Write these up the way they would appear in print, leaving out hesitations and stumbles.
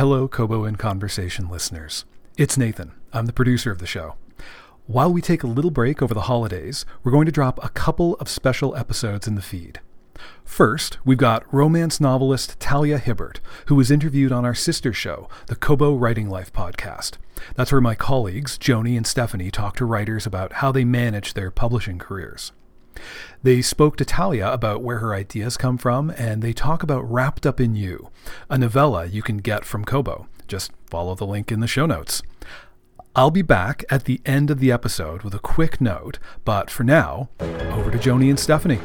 Hello, Kobo in Conversation listeners. It's Nathan. I'm the producer of the show. While we take a little break over the holidays, we're going to drop a couple of special episodes in the feed. First, we've got romance novelist Talia Hibbert, who was interviewed on our sister show, the Kobo Writing Life podcast. That's where my colleagues, Joni and Stephanie, talk to writers about how they manage their publishing careers. They spoke to Talia about where her ideas come from, and they talk about Wrapped Up in You, a novella you can get from Kobo. Just follow the link in the show notes. I'll be back at the end of the episode with a quick note, but for now, over to Joni and Stephanie.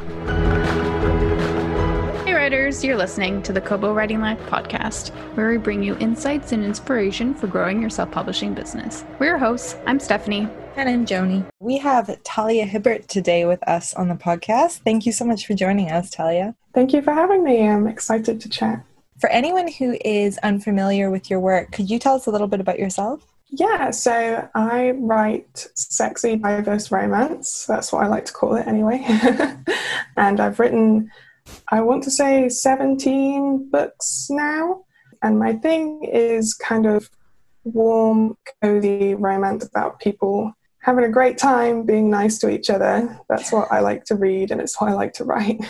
You're listening to the Kobo Writing Life podcast, where we bring you insights and inspiration for growing your self-publishing business. We're your hosts. I'm Stephanie. And I'm Joni. We have Talia Hibbert today with us on the podcast. Thank you so much for joining us, Talia. Thank you for having me. I'm excited to chat. For anyone who is unfamiliar with your work, could you tell us a little bit about yourself? Yeah, so I write sexy, diverse romance. That's what I like to call it anyway. And I've written, I want to say, 17 books now, and my thing is kind of warm, cozy romance about people having a great time, being nice to each other. That's what I like to read, and it's what I like to write.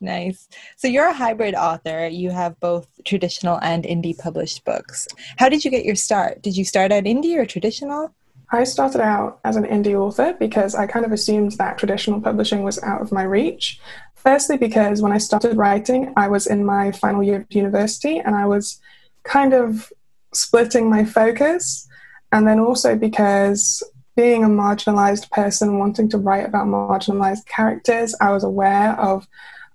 Nice. So you're a hybrid author. You have both traditional and indie published books. How did you get your start? Did you start out indie or traditional? I started out as an indie author because I kind of assumed that traditional publishing was out of my reach. Firstly, because when I started writing, I was in my final year of university and I was kind of splitting my focus. And then also because being a marginalized person wanting to write about marginalized characters, I was aware of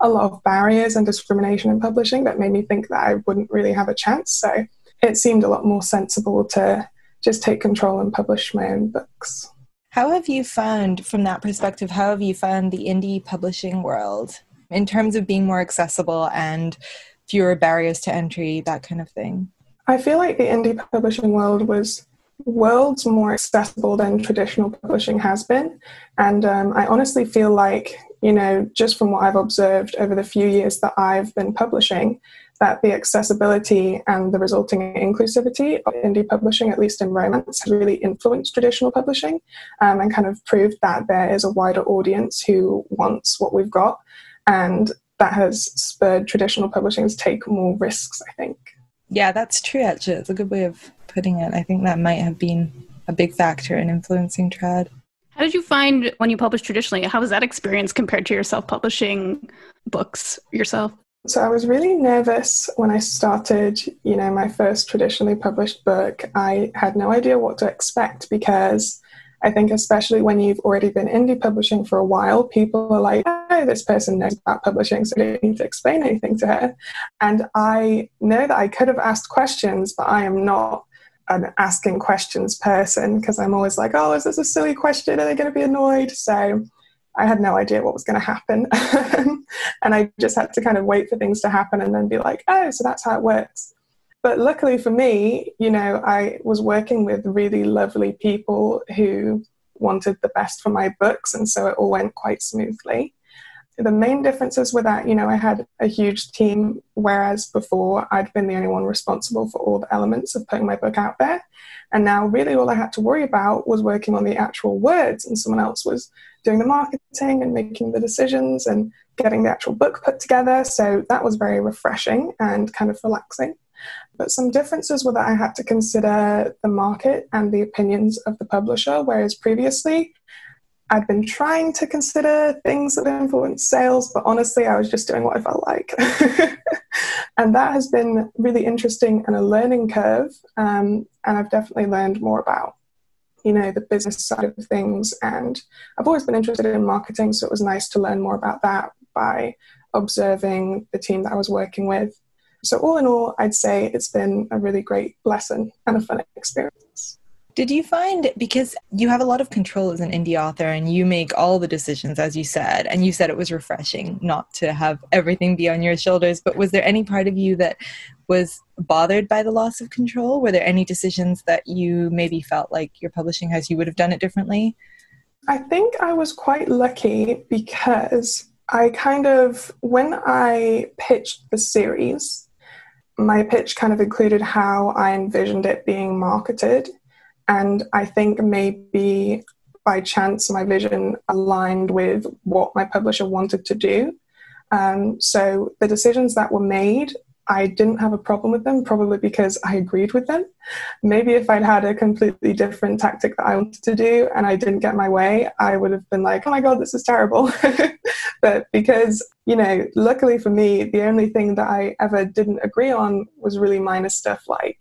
a lot of barriers and discrimination in publishing that made me think that I wouldn't really have a chance. So it seemed a lot more sensible to just take control and publish my own books. How have you found, from that perspective, how have you found the indie publishing world in terms of being more accessible and fewer barriers to entry, that kind of thing? I feel like the indie publishing world was worlds more accessible than traditional publishing has been. And I honestly feel like, you know, just from what I've observed over the few years that I've been publishing, that the accessibility and the resulting inclusivity of indie publishing, at least in romance, has really influenced traditional publishing and kind of proved that there is a wider audience who wants what we've got. And that has spurred traditional publishing to take more risks, I think. Yeah, that's true, actually. It's a good way of putting it. I think that might have been a big factor in influencing trad. How did you find when you published traditionally? How was that experience compared to your self-publishing books yourself? So I was really nervous when I started, you know, my first traditionally published book. I had no idea what to expect because I think especially when you've already been indie publishing for a while, people are like, oh, this person knows about publishing, so I don't need to explain anything to her. And I know that I could have asked questions, but I am not an asking questions person because I'm always like, oh, is this a silly question? Are they going to be annoyed? So I had no idea what was going to happen. And I just had to kind of wait for things to happen and then be like, oh, so that's how it works. But luckily for me, you know, I was working with really lovely people who wanted the best for my books. And so it all went quite smoothly. The main differences were that, you know, I had a huge team, whereas before I'd been the only one responsible for all the elements of putting my book out there. And now really all I had to worry about was working on the actual words, and someone else was doing the marketing and making the decisions and getting the actual book put together. So that was very refreshing and kind of relaxing. But some differences were that I had to consider the market and the opinions of the publisher, whereas previously I'd been trying to consider things that influence sales, but honestly, I was just doing what I felt like. And that has been really interesting and a learning curve. And I've definitely learned more about, you know, the business side of things. And I've always been interested in marketing, so it was nice to learn more about that by observing the team that I was working with. So all in all, I'd say it's been a really great lesson and a fun experience. Did you find, because you have a lot of control as an indie author and you make all the decisions, as you said, and you said it was refreshing not to have everything be on your shoulders, but was there any part of you that was bothered by the loss of control? Were there any decisions that you maybe felt like your publishing house, you would have done it differently? I think I was quite lucky because I kind of, when I pitched the series, my pitch kind of included how I envisioned it being marketed. And I think maybe by chance my vision aligned with what my publisher wanted to do. So the decisions that were made, I didn't have a problem with them, probably because I agreed with them. Maybe if I'd had a completely different tactic that I wanted to do and I didn't get my way, I would have been like, oh my God, this is terrible. But because, you know, luckily for me, the only thing that I ever didn't agree on was really minor stuff. Like,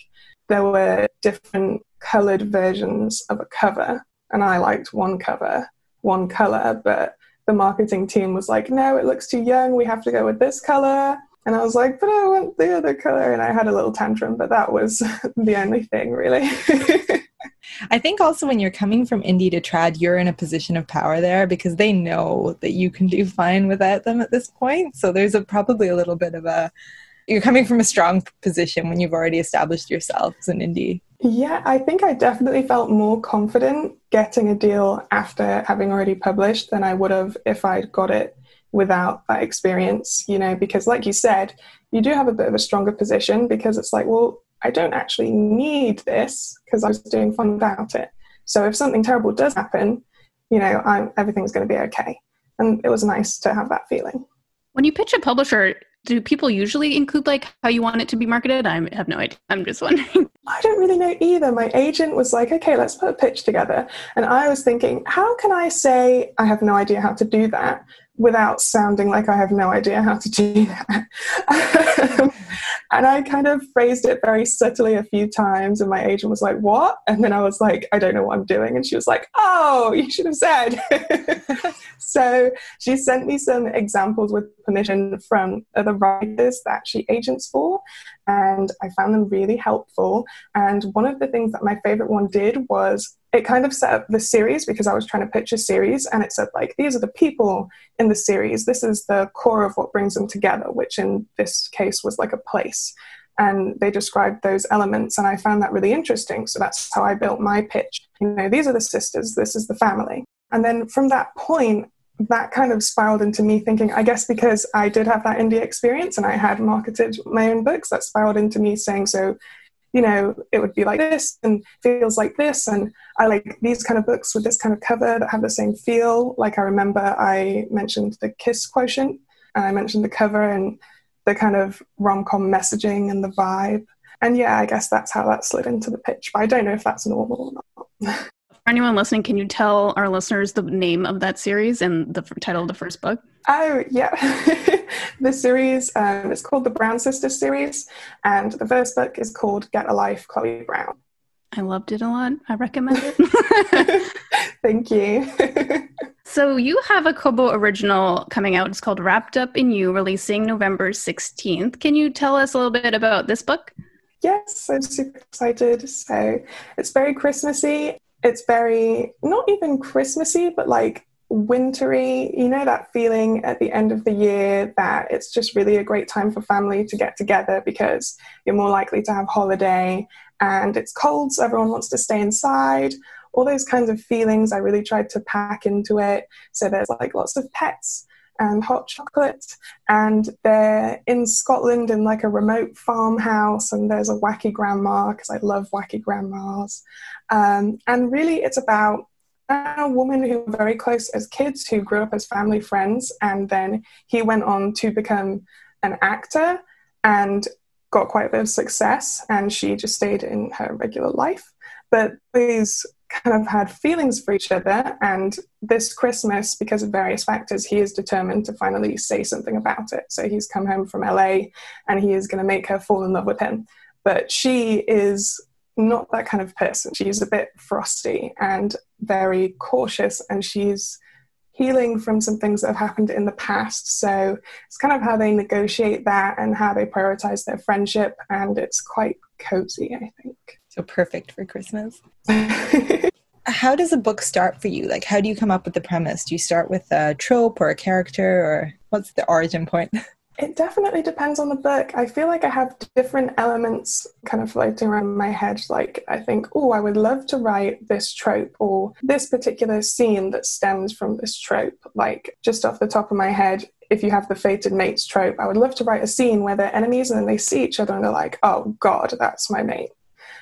there were different coloured versions of a cover, and I liked one cover, one colour, but the marketing team was like, no, it looks too young, we have to go with this colour. And I was like, but I want the other colour. And I had a little tantrum, but that was the only thing, really. I think also when you're coming from indie to trad, you're in a position of power there because they know that you can do fine without them at this point. So there's probably a little bit of you're coming from a strong position when you've already established yourself as an indie. Yeah, I think I definitely felt more confident getting a deal after having already published than I would have if I'd got it without that experience, you know, because like you said, you do have a bit of a stronger position because it's like, well, I don't actually need this because I was doing fun without it. So if something terrible does happen, you know, everything's going to be okay. And it was nice to have that feeling. When you pitch a publisher, do people usually include like how you want it to be marketed? I have no idea. I'm just wondering. I don't really know either. My agent was like, okay, let's put a pitch together. And I was thinking, how can I say I have no idea how to do that without sounding like I have no idea how to do that? And I kind of phrased it very subtly a few times, and my agent was like, what? And then I was like, I don't know what I'm doing. And she was like, oh, you should have said. So she sent me some examples with permission from other writers that she agents for, and I found them really helpful. And one of the things that my favorite one did was it kind of set up the series, because I was trying to pitch a series, and it said like, these are the people in the series. This is the core of what brings them together, which in this case was like a place. And they described those elements, and I found that really interesting. So that's how I built my pitch. You know, these are the sisters, this is the family. And then from that point, that kind of spiraled into me thinking, I guess because I did have that indie experience and I had marketed my own books, that spiraled into me saying, so, you know, it would be like this and feels like this. And I like these kind of books with this kind of cover that have the same feel. Like, I remember I mentioned the kiss quotient, and I mentioned the cover and the kind of rom-com messaging and the vibe. And yeah, I guess that's how that slid into the pitch. But I don't know if that's normal or not. For anyone listening, can you tell our listeners the name of that series and the title of the first book? Oh, yeah. The series is called The Brown Sisters Series, and the first book is called Get a Life, Chloe Brown. I loved it a lot. I recommend it. Thank you. So you have a Kobo original coming out. It's called Wrapped Up in You, releasing November 16th. Can you tell us a little bit about this book? Yes, I'm super excited. So it's very Christmassy. It's very, not even Christmassy, but like wintry, you know, that feeling at the end of the year that it's just really a great time for family to get together because you're more likely to have holiday and it's cold, so everyone wants to stay inside. All those kinds of feelings I really tried to pack into it. So there's like lots of pets and hot chocolate, and they're in Scotland in like a remote farmhouse, and there's a wacky grandma because I love wacky grandmas, and really it's about a woman who were very close as kids, who grew up as family friends, and then he went on to become an actor and got quite a bit of success, and she just stayed in her regular life, but these kind of had feelings for each other. And this Christmas, because of various factors, he is determined to finally say something about it. So he's come home from LA and he is going to make her fall in love with him. But she is not that kind of person. She's a bit frosty and very cautious, and she's healing from some things that have happened in the past. So it's kind of how they negotiate that and how they prioritize their friendship. And it's quite cozy, I think. So perfect for Christmas. How does a book start for you? Like, how do you come up with the premise? Do you start with a trope or a character, or what's the origin point? It definitely depends on the book. I feel like I have different elements kind of floating around in my head. Like, I think, oh, I would love to write this trope or this particular scene that stems from this trope. Like, just off the top of my head, if you have the fated mates trope, I would love to write a scene where they're enemies and then they see each other and they're like, oh, God, that's my mate.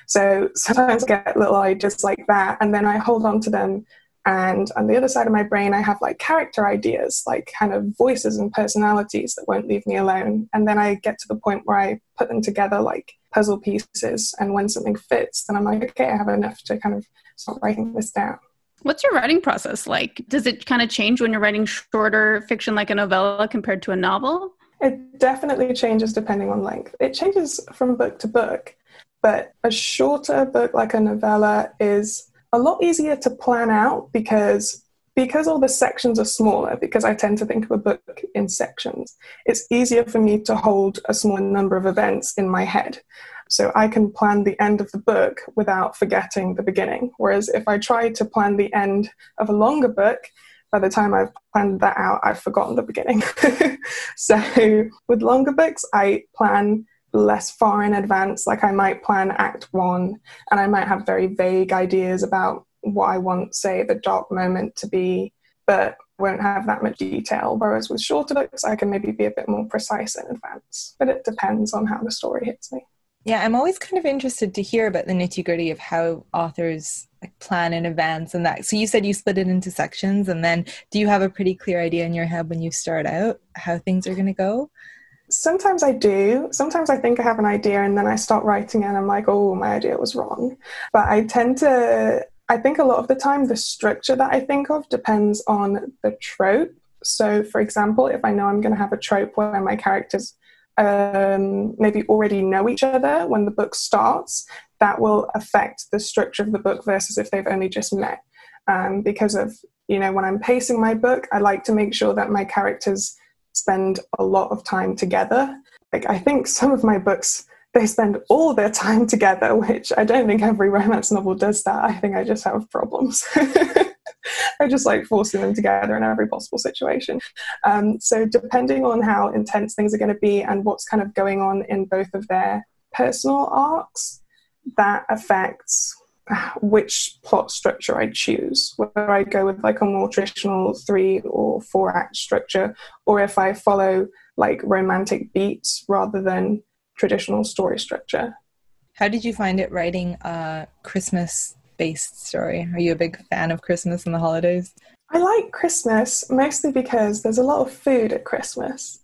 So sometimes I get little ideas like that, and then I hold on to them. And on the other side of my brain, I have like character ideas, like kind of voices and personalities that won't leave me alone. And then I get to the point where I put them together like puzzle pieces. And when something fits, then I'm like, okay, I have enough to kind of start writing this down. What's your writing process like? Does it kind of change when you're writing shorter fiction like a novella compared to a novel? It definitely changes depending on length. It changes from book to book. But a shorter book like a novella is a lot easier to plan out because all the sections are smaller, because I tend to think of a book in sections. It's easier for me to hold a small number of events in my head. So I can plan the end of the book without forgetting the beginning. Whereas if I try to plan the end of a longer book, by the time I've planned that out, I've forgotten the beginning. So with longer books, I plan less far in advance. Like, I might plan Act 1 and I might have very vague ideas about what I want, say, the dark moment to be, but won't have that much detail. Whereas with shorter books, I can maybe be a bit more precise in advance, but it depends on how the story hits me. Yeah, I'm always kind of interested to hear about the nitty-gritty of how authors like plan in advance and that. So you said you split it into sections, and then do you have a pretty clear idea in your head when you start out how things are going to go? Sometimes I do. Sometimes I think I have an idea and then I start writing and I'm like, oh, my idea was wrong. But I think a lot of the time the structure that I think of depends on the trope. So, for example, if I know I'm going to have a trope where my characters maybe already know each other when the book starts, that will affect the structure of the book versus if they've only just met. Because of, you know, when I'm pacing my book, I like to make sure that my characters spend a lot of time together. Like, I think some of my books, they spend all their time together, which I don't think every romance novel does that. I think I just have problems. I just like forcing them together in every possible situation. So depending on how intense things are going to be and what's kind of going on in both of their personal arcs, that affects which plot structure I choose, whether I go with like a more traditional 3 or 4 act structure, or if I follow like romantic beats rather than traditional story structure. How did you find it writing a Christmas-based story? Are you a big fan of Christmas and the holidays? I like Christmas mostly because there's a lot of food at Christmas.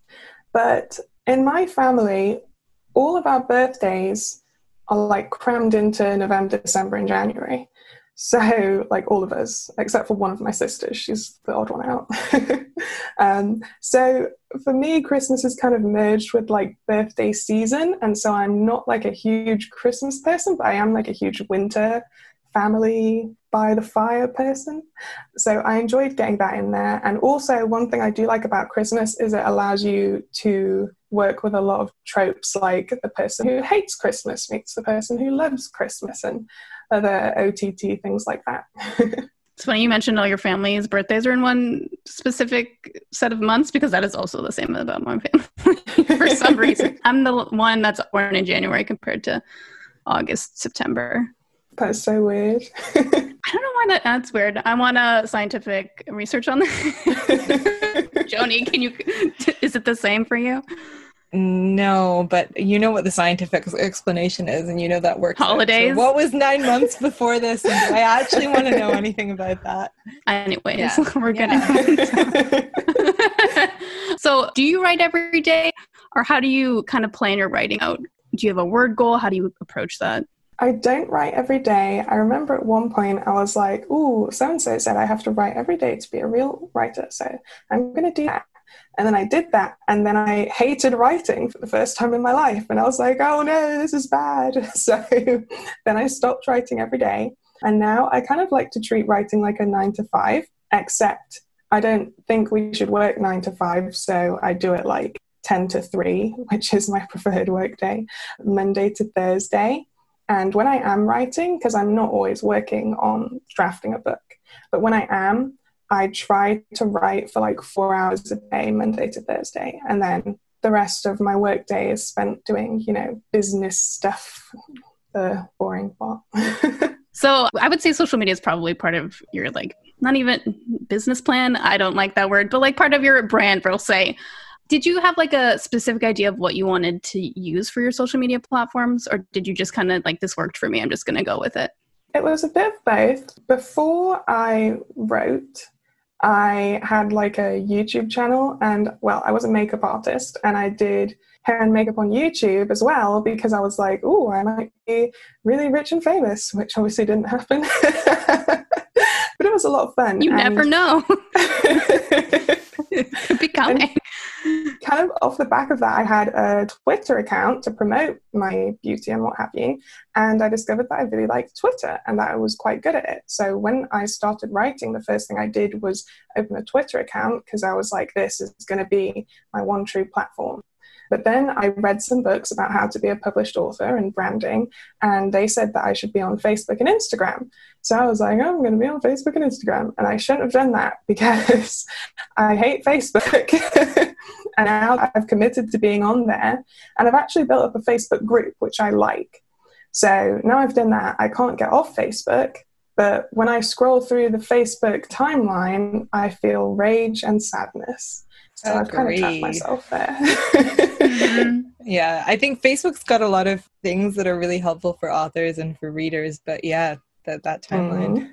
But in my family, all of our birthdays are like crammed into November, December and January. So like all of us, except for one of my sisters, she's the odd one out. So for me, Christmas is kind of merged with like birthday season. And so I'm not like a huge Christmas person, but I am like a huge winter family by the fire person. So I enjoyed getting that in there. And also one thing I do like about Christmas is it allows you to work with a lot of tropes, like the person who hates Christmas meets the person who loves Christmas and other OTT things like that. It's funny you mentioned all your family's birthdays are in one specific set of months, because that is also the same about my family. For some reason. I'm the one that's born in January compared to August, September. That's so weird. I don't know why that's weird. I want a scientific research on that. Joni, is it the same for you? No, but you know what the scientific explanation is, and you know that works. Holidays. What was 9 months before this? And I actually want to know anything about that. Anyways, yeah. We're good. Yeah. So do you write every day, or how do you kind of plan your writing out? Do you have a word goal? How do you approach that? I don't write every day. I remember at one point I was like, ooh, so-and-so said I have to write every day to be a real writer, so I'm going to do that. And then I did that, and then I hated writing for the first time in my life. And I was like, oh no, this is bad. So then I stopped writing every day. And now I kind of like to treat writing like a 9 to 5, except I don't think we should work 9 to 5. So I do it like 10 to 3, which is my preferred work day, Monday to Thursday. And when I am writing, because I'm not always working on drafting a book, but when I am, I try to write for like 4 hours a day, Monday to Thursday. And then the rest of my work day is spent doing, you know, business stuff, the boring part. So I would say social media is probably part of your, like, not even business plan. I don't like that word, but like part of your brand, we'll say. Did you have like a specific idea of what you wanted to use for your social media platforms? Or did you just kind of like, this worked for me, I'm just going to go with it? It was a bit of both. Before I wrote, I had like a YouTube channel, and well, I was a makeup artist and I did hair and makeup on YouTube as well, because I was like, oh, I might be really rich and famous, which obviously didn't happen. But it was a lot of fun. You never know. It could be coming. And kind of off the back of that, I had a Twitter account to promote my beauty and what have you. And I discovered that I really liked Twitter and that I was quite good at it. So when I started writing, the first thing I did was open a Twitter account, because I was like, this is going to be my one true platform. But then I read some books about how to be a published author and branding, and they said that I should be on Facebook and Instagram. So I was like, oh, I'm going to be on Facebook and Instagram. And I shouldn't have done that, because I hate Facebook. And now I've committed to being on there. And I've actually built up a Facebook group, which I like. So now I've done that, I can't get off Facebook. But when I scroll through the Facebook timeline, I feel rage and sadness. So I've kind of trapped myself there. Mm-hmm. Yeah, I think Facebook's got a lot of things that are really helpful for authors and for readers, but yeah, that timeline.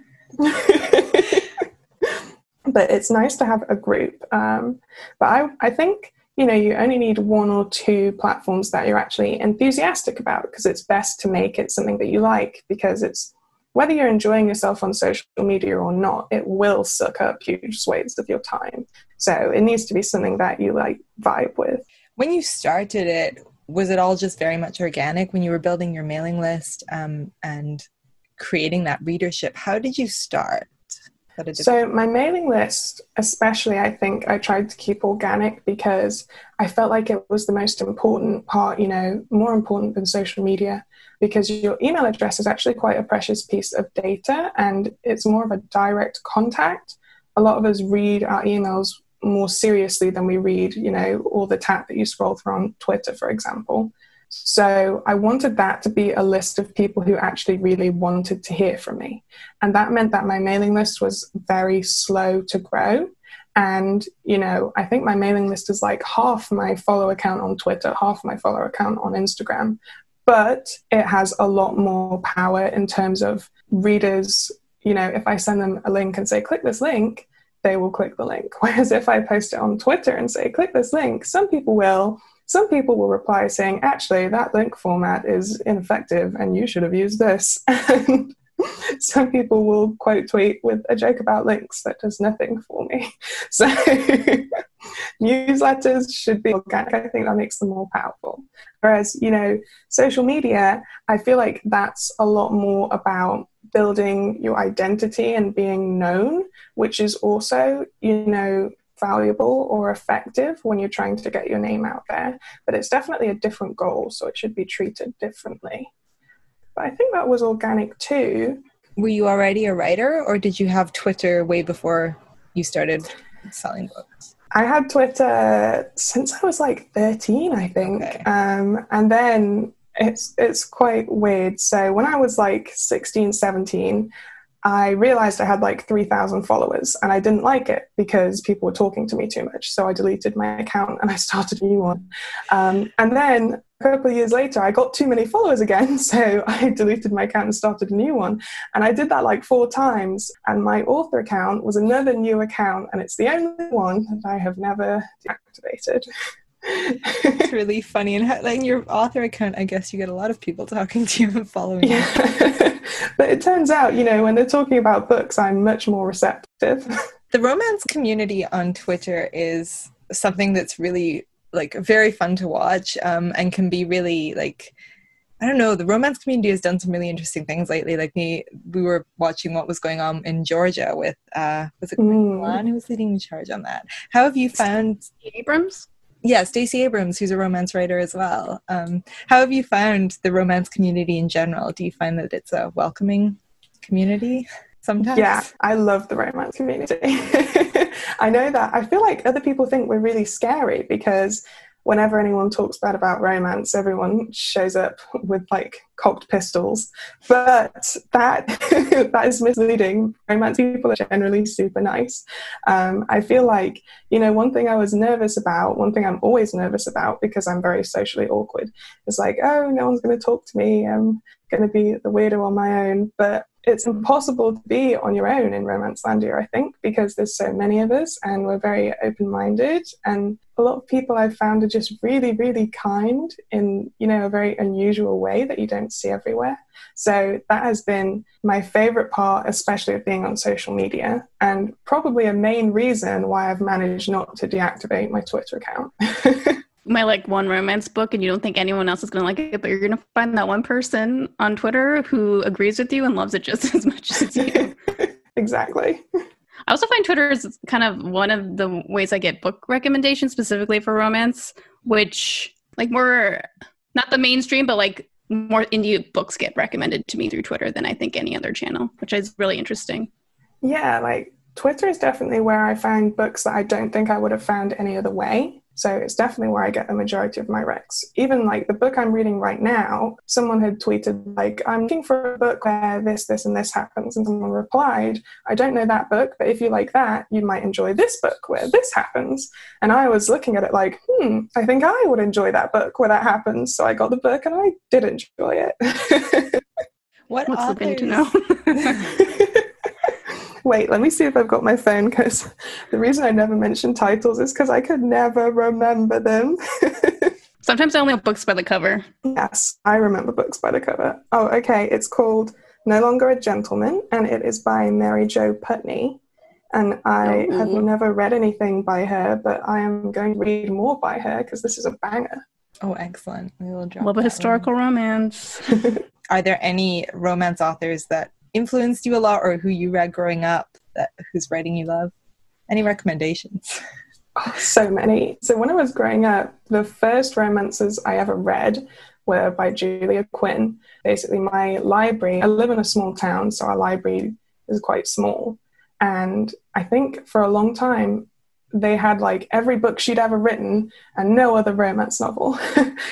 But it's nice to have a group. But I think, you know, you only need one or two platforms that you're actually enthusiastic about, because it's best to make it something that you like, because it's, whether you're enjoying yourself on social media or not, it will suck up huge swathes of your time. So it needs to be something that you like vibe with. When you started it, was it all just very much organic when you were building your mailing list and creating that readership? How did you start? So my mailing list, especially, I think I tried to keep organic because I felt like it was the most important part, you know, more important than social media, because your email address is actually quite a precious piece of data and it's more of a direct contact. A lot of us read our emails more seriously than we read, you know, all the tat that you scroll through on Twitter, for example. So I wanted that to be a list of people who actually really wanted to hear from me. And that meant that my mailing list was very slow to grow. And, you know, I think my mailing list is like half my follower count on Twitter, half my follower count on Instagram. But it has a lot more power in terms of readers. You know, if I send them a link and say, click this link, they will click the link. Whereas if I post it on Twitter and say, click this link, some people will. Some people will reply saying, actually, that link format is ineffective and you should have used this. And some people will quote tweet with a joke about links that does nothing for me. So newsletters should be organic. I think that makes them more powerful. Whereas, you know, social media, I feel like that's a lot more about building your identity and being known, which is also, you know, valuable or effective when you're trying to get your name out there, but it's definitely a different goal, so it should be treated differently. But I think that was organic too. Were you already a writer, or did you have Twitter way before you started selling books? I had Twitter since I was like 13, I think. Okay. And then it's quite weird. So when I was like 16, 17, I realized I had like 3,000 followers and I didn't like it because people were talking to me too much. So I deleted my account and I started a new one. And then a couple of years later, I got too many followers again. So I deleted my account and started a new one. And I did that like 4 times. And my author account was another new account. And it's the only one that I have never deactivated. It's really funny. And like your author account, I guess you get a lot of people talking to you and following you. But it turns out, you know, when they're talking about books, I'm much more receptive. The romance community on Twitter is something that's really like very fun to watch, and can be really like, I don't know, the romance community has done some really interesting things lately. Like we were watching what was going on in Georgia with was it Milan who was leading the charge on that? How have you found Abrams? Yeah, Stacey Abrams, who's a romance writer as well. How have you found the romance community in general? Do you find that it's a welcoming community sometimes? Yeah, I love the romance community. I know that I feel like other people think we're really scary because whenever anyone talks bad about romance, everyone shows up with like cocked pistols. But that that is misleading. Romance people are generally super nice. I feel like, you know, one thing I was nervous about, one thing I'm always nervous about because I'm very socially awkward, is like, oh, no one's going to talk to me. I'm going to be the weirdo on my own. But it's impossible to be on your own in Romancelandia, I think, because there's so many of us and we're very open-minded. And a lot of people I've found are just really, really kind in, you know, a very unusual way that you don't see everywhere. So that has been my favourite part, especially of being on social media, and probably a main reason why I've managed not to deactivate my Twitter account. My like one romance book, and you don't think anyone else is going to like it, but you're going to find that one person on Twitter who agrees with you and loves it just as much as you. Exactly. I also find Twitter is kind of one of the ways I get book recommendations specifically for romance, which like more, not the mainstream, but like more indie books get recommended to me through Twitter than I think any other channel, which is really interesting. Yeah, like Twitter is definitely where I find books that I don't think I would have found any other way. So it's definitely where I get the majority of my recs. Even like the book I'm reading right now, someone had tweeted like, I'm looking for a book where this, this, and this happens. And someone replied, I don't know that book, but if you like that, you might enjoy this book where this happens. And I was looking at it like, I think I would enjoy that book where that happens. So I got the book and I did enjoy it. What's the thing to know? Wait, let me see if I've got my phone, because the reason I never mention titles is because I could never remember them. Sometimes I only have books by the cover. Yes, I remember books by the cover. Oh, okay. It's called No Longer a Gentleman, and it is by Mary Jo Putney. And I have never read anything by her, but I am going to read more by her because this is a banger. Oh, excellent. We will drop Love a historical romance. Are there any romance authors that influenced you a lot, or who you read growing up that whose writing you love? Any recommendations? Oh, so many. So when I was growing up, the first romances I ever read were by Julia Quinn. Basically, my library, I live in a small town, so our library is quite small. And I think for a long time, they had like every book she'd ever written and no other romance novel.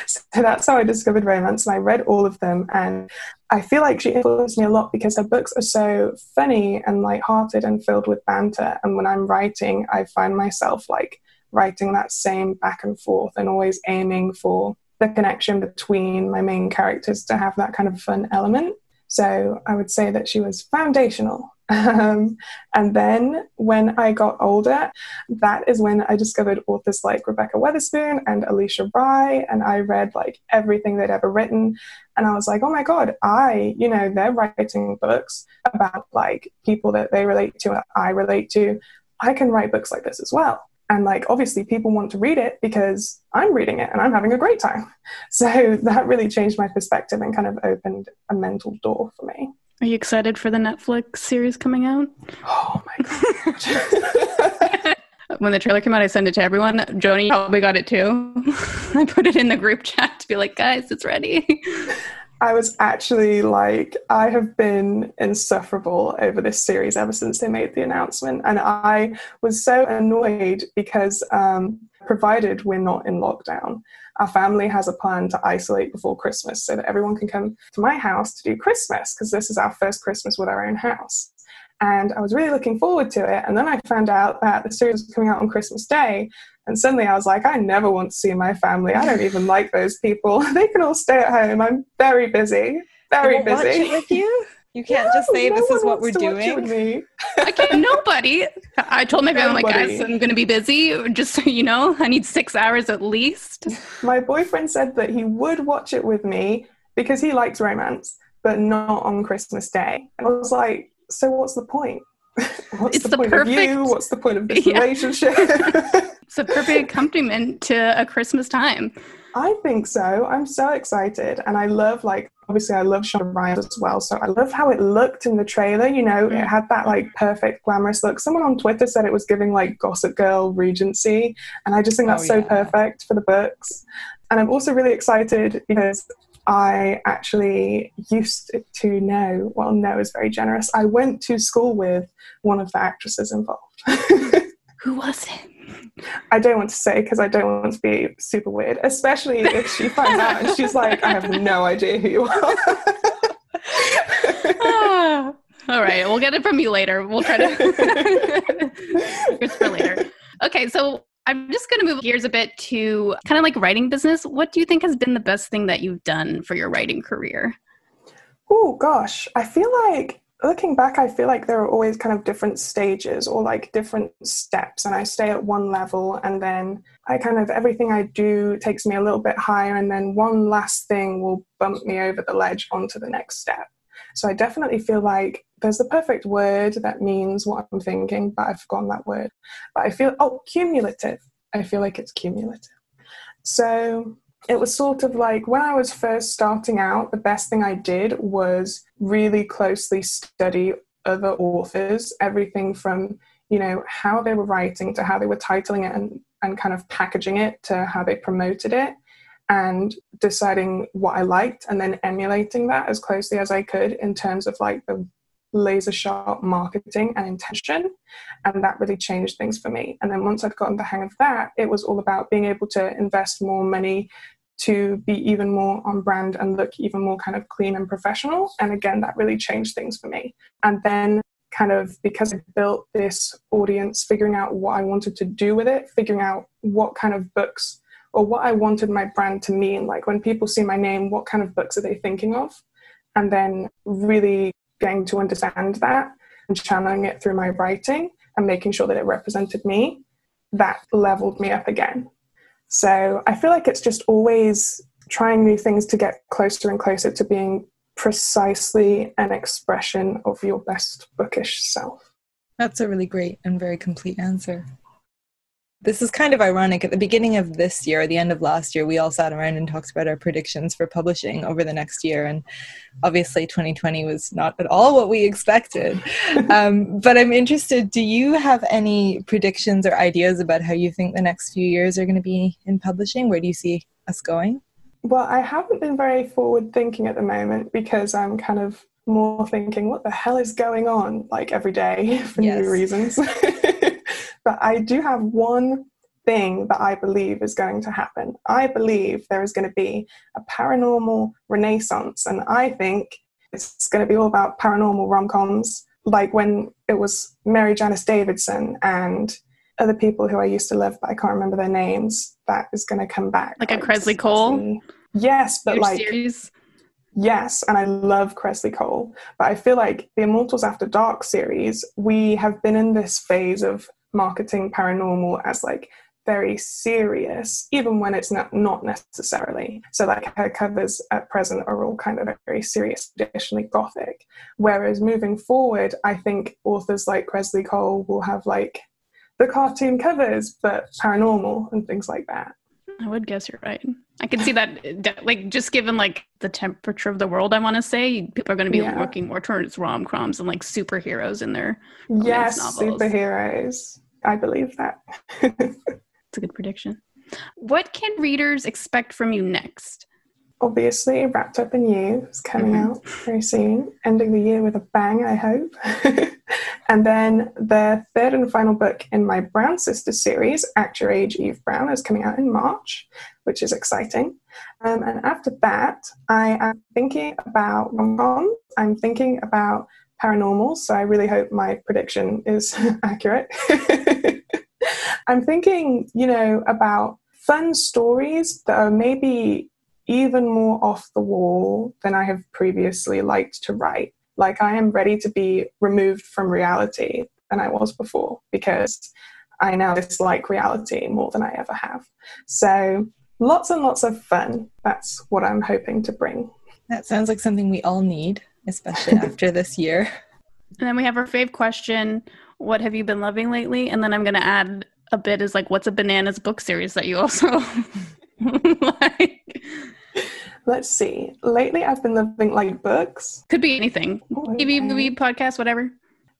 So that's how I discovered romance, and I read all of them. And I feel like she influenced me a lot because her books are so funny and lighthearted and filled with banter. And when I'm writing, I find myself like writing that same back and forth and always aiming for the connection between my main characters to have that kind of fun element. So I would say that she was foundational. And then when I got older, that is when I discovered authors like Rebecca Weatherspoon and Alicia Rye, and I read like everything they'd ever written. And I was like, oh my God, they're writing books about like people that they relate to and I relate to. I can write books like this as well. And like, obviously people want to read it because I'm reading it and I'm having a great time. So that really changed my perspective and kind of opened a mental door for me. Are you excited for the Netflix series coming out? Oh my God. When the trailer came out, I sent it to everyone. Joni probably got it too. I put it in the group chat to be like, guys, it's ready. I was actually like, I have been insufferable over this series ever since they made the announcement. And I was so annoyed because provided we're not in lockdown, our family has a plan to isolate before Christmas so that everyone can come to my house to do Christmas, because this is our first Christmas with our own house. And I was really looking forward to it. And then I found out that the series was coming out on Christmas Day. And suddenly I was like, I never want to see my family. I don't even like those people. They can all stay at home. I'm very busy. Very busy. Watch it with you? You can't just say this is what we're doing. I can't. Nobody. I told my family, like, guys, I'm going to be busy. Just so you know, I need 6 hours at least. My boyfriend said that he would watch it with me because he likes romance, but not on Christmas Day. And I was like, so what's the point? What's the point of you? What's the point of this relationship? It's the perfect accompaniment to a Christmas time. I think so. I'm so excited. And I love, obviously I love Sean Ryan as well. So I love how it looked in the trailer. You know, it had that, perfect glamorous look. Someone on Twitter said it was giving, Gossip Girl Regency. And I just think that's so perfect for the books. And I'm also really excited because I actually used to know, well, no is very generous. I went to school with one of the actresses involved. Who was it? I don't want to say because I don't want to be super weird, especially if she finds out and she's like, I have no idea who you are. Oh. All right, we'll get it from you later. We'll try to it's for later. Okay, so I'm just going to move gears a bit to kind of like writing business. What do you think has been the best thing that you've done for your writing career? Oh, gosh. I feel like looking back, I feel like there are always kind of different stages or like different steps. And I stay at one level and then I kind of everything I do takes me a little bit higher. And then one last thing will bump me over the ledge onto the next step. So I definitely feel like there's the perfect word that means what I'm thinking, but I've forgotten that word. But I feel, cumulative. I feel like it's cumulative. So it was sort of like when I was first starting out, the best thing I did was really closely study other authors, everything from, you know, how they were writing to how they were titling it and kind of packaging it to how they promoted it. And deciding what I liked and then emulating that as closely as I could in terms of like the laser sharp marketing and intention. And that really changed things for me. And then once I'd gotten the hang of that, it was all about being able to invest more money to be even more on brand and look even more kind of clean and professional. And again, that really changed things for me. And then kind of because I built this audience, figuring out what I wanted to do with it, figuring out what kind of books or what I wanted my brand to mean. Like when people see my name, what kind of books are they thinking of? And then really getting to understand that and channeling it through my writing and making sure that it represented me, that leveled me up again. So I feel like it's just always trying new things to get closer and closer to being precisely an expression of your best bookish self. That's a really great and very complete answer. This is kind of ironic. At the beginning of this year, or the end of last year, we all sat around and talked about our predictions for publishing over the next year. And obviously 2020 was not at all what we expected. But I'm interested, do you have any predictions or ideas about how you think the next few years are going to be in publishing? Where do you see us going? Well, I haven't been very forward thinking at the moment because I'm kind of more thinking, what the hell is going on? Like every day for new reasons. But I do have one thing that I believe is going to happen. I believe there is going to be a paranormal renaissance. And I think it's going to be all about paranormal rom-coms. Like when it was Mary Janice Davidson and other people who I used to love, but I can't remember their names. That is going to come back. Like a Kresley Cole? Yes, but like... series? Yes, and I love Kresley Cole. But I feel like the Immortals After Dark series, we have been in this phase of marketing paranormal as like very serious, even when it's not necessarily. So like her covers at present are all kind of very serious, traditionally gothic. Whereas moving forward, I think authors like Kresley Cole will have like the cartoon covers, but paranormal and things like that. I would guess you're right. I can see that, like, just given like the temperature of the world, I want to say people are going to be looking more towards rom-coms and like superheroes in their novels. Superheroes. I believe that. It's a good prediction. What can readers expect from you next? Obviously, Wrapped Up in You is coming out very soon, ending the year with a bang, I hope. And then the third and final book in my Brown Sisters series, Act Your Age, Eve Brown, is coming out in March, which is exciting. And after that, I am thinking about rom-coms. I'm thinking about paranormal, so I really hope my prediction is accurate. I'm thinking, you know, about fun stories that are maybe even more off the wall than I have previously liked to write. Like I am ready to be removed from reality than I was before because I now dislike reality more than I ever have. So lots and lots of fun. That's what I'm hoping to bring. That sounds like something we all need, especially after this year. And then we have our fave question, what have you been loving lately? And then I'm going to add a bit is like, what's a bananas book series that you also like? Let's see. Lately, I've been loving like books. Could be anything. TV, movie, podcast, whatever.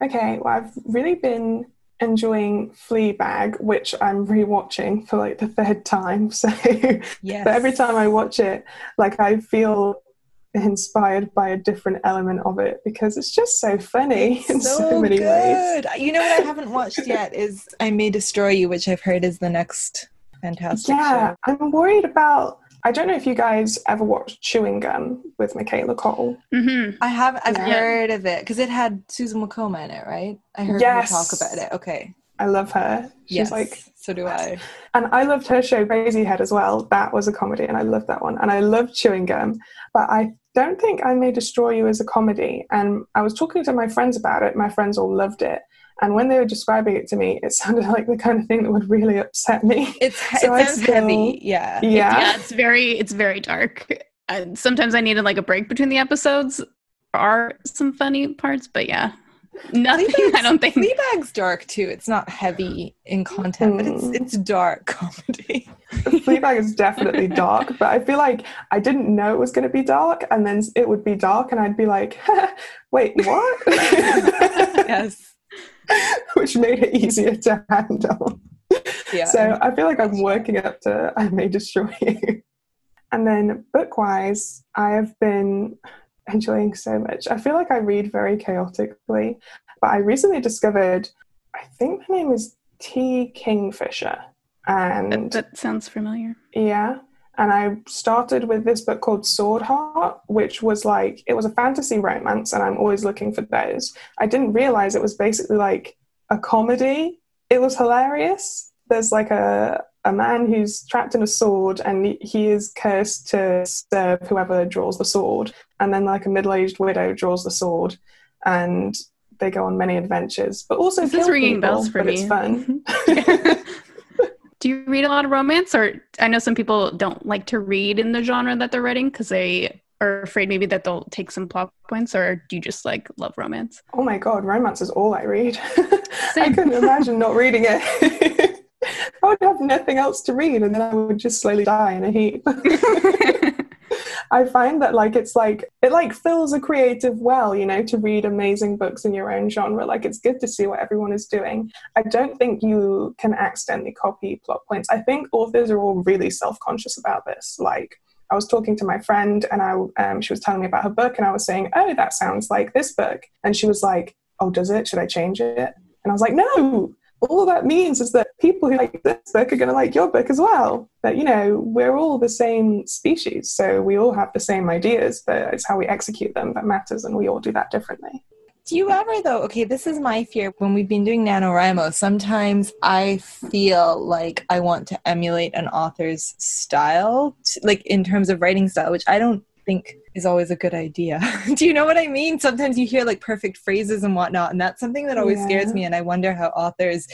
Okay. Well, I've really been enjoying Fleabag, which I'm rewatching for like the third time. So, but every time I watch it, like I feel inspired by a different element of it, because it's just so funny in so many good. Ways. You know what I haven't watched yet is I May Destroy You, which I've heard is the next fantastic show. I'm worried about, I don't know if you guys ever watched Chewing Gum with Michaela Coel. Mm-hmm. I have, I've heard of it because it had Susan Wacoma in it, right? I heard her talk about it. Okay. I love her. She's so do I. And I loved her show Crazy Head as well. That was a comedy and I loved that one. And I loved Chewing Gum. But I don't think I May Destroy You as a comedy. And I was talking to my friends about it. My friends all loved it. And when they were describing it to me, it sounded like the kind of thing that would really upset me. It sounds heavy. Yeah. Yeah. It's very dark. And sometimes I needed like a break between the episodes. There are some funny parts, but yeah. Nothing. I don't think Fleabag's dark too. It's not heavy in content, but it's dark comedy. Fleabag is definitely dark, but I feel like I didn't know it was going to be dark, and then it would be dark, and I'd be like, "Wait, what?" Yes, which made it easier to handle. Yeah. So I feel like I'm working up to I May Destroy You, and then book-wise, I have been enjoying so much. I feel like I read very chaotically, but I recently discovered, I think her name is T. Kingfisher, and that sounds familiar. Yeah, and I started with this book called Sword Heart, which was like, it was a fantasy romance, and I'm always looking for those. I didn't realize it was basically like a comedy. It was hilarious. There's like a man who's trapped in a sword, and he is cursed to serve whoever draws the sword. And then like a middle-aged widow draws the sword, and they go on many adventures. But also this is ringing bells for me. It's fun. Do you read a lot of romance? Or I know some people don't like to read in the genre that they're writing because they are afraid maybe that they'll take some plot points. Or do you just like love romance? Oh my God, romance is all I read. I couldn't imagine not reading it. I would have nothing else to read, and then I would just slowly die in a heap. I find that like it fills a creative well, you know, to read amazing books in your own genre. Like, it's good to see what everyone is doing. I don't think you can accidentally copy plot points. I think authors are all really self-conscious about this. Like, I was talking to my friend, and she was telling me about her book, and I was saying, "Oh, that sounds like this book," and she was like, "Oh, does it? Should I change it?" And I was like, "No. All that means is that people who like this book are going to like your book as well. But, you know, we're all the same species, so we all have the same ideas, but it's how we execute them that matters, and we all do that differently." Do you ever, though, okay, this is my fear. When we've been doing NaNoWriMo, sometimes I feel like I want to emulate an author's style, like in terms of writing style, which I don't think is always a good idea. Do you know what I mean? Sometimes you hear like perfect phrases and whatnot, and that's something that always scares me, and I wonder how authors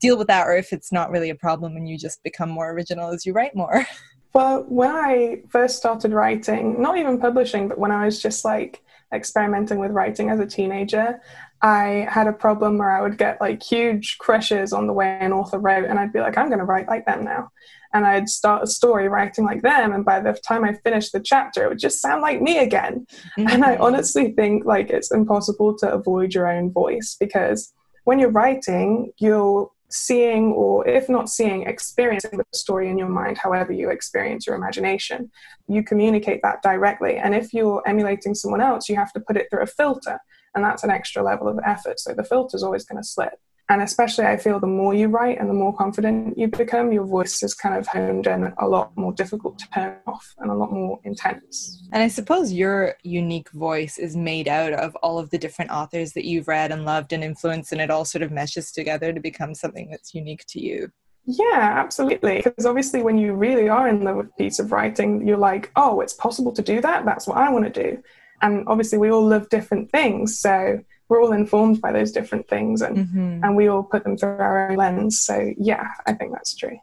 deal with that, or if it's not really a problem and you just become more original as you write more. Well, when I first started writing, not even publishing, but when I was just like experimenting with writing as a teenager, I had a problem where I would get like huge crushes on the way an author wrote, and I'd be like, "I'm going to write like them now." And I'd start a story writing like them, and by the time I finished the chapter, it would just sound like me again. Mm-hmm. And I honestly think like it's impossible to avoid your own voice, because when you're writing, you're seeing, or if not seeing, experiencing the story in your mind, however you experience your imagination. You communicate that directly. And if you're emulating someone else, you have to put it through a filter. And that's an extra level of effort. So the filter's always going to slip. And especially, I feel the more you write and the more confident you become, your voice is kind of honed in, a lot more difficult to turn off, and a lot more intense. And I suppose your unique voice is made out of all of the different authors that you've read and loved and influenced, and it all sort of meshes together to become something that's unique to you. Yeah, absolutely. Because obviously when you really are in the piece of writing, you're like, "Oh, it's possible to do that. That's what I want to do." And obviously we all love different things, so we're all informed by those different things, and and we all put them through our own lens. So yeah, I think that's true.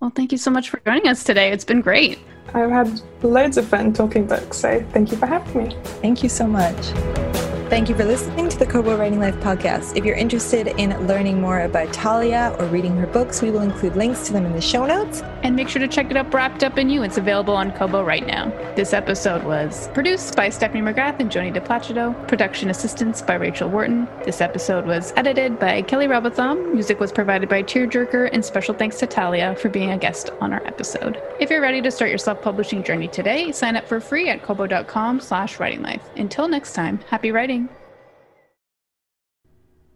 Well, thank you so much for joining us today. It's been great. I've had loads of fun talking books, so thank you for having me. Thank you so much. Thank you for listening to the Kobo Writing Life podcast. If you're interested in learning more about Talia or reading her books, we will include links to them in the show notes. And make sure to check it out, Wrapped Up in You. It's available on Kobo right now. This episode was produced by Stephanie McGrath and Joni DiPlacido. Production assistance by Rachel Wharton. This episode was edited by Kelly Robotham. Music was provided by Tearjerker, and special thanks to Talia for being a guest on our episode. If you're ready to start your self-publishing journey today, sign up for free at kobo.com/writinglife. Until next time, happy writing.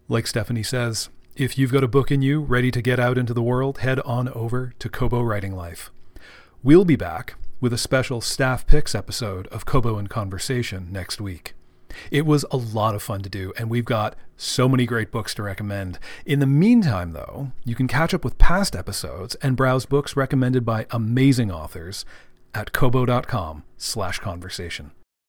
Like Stephanie says, if you've got a book in you ready to get out into the world, head on over to Kobo Writing Life. We'll be back with a special Staff Picks episode of Kobo in Conversation next week. It was a lot of fun to do, and we've got so many great books to recommend. In the meantime, though, you can catch up with past episodes and browse books recommended by amazing authors at kobo.com/conversation.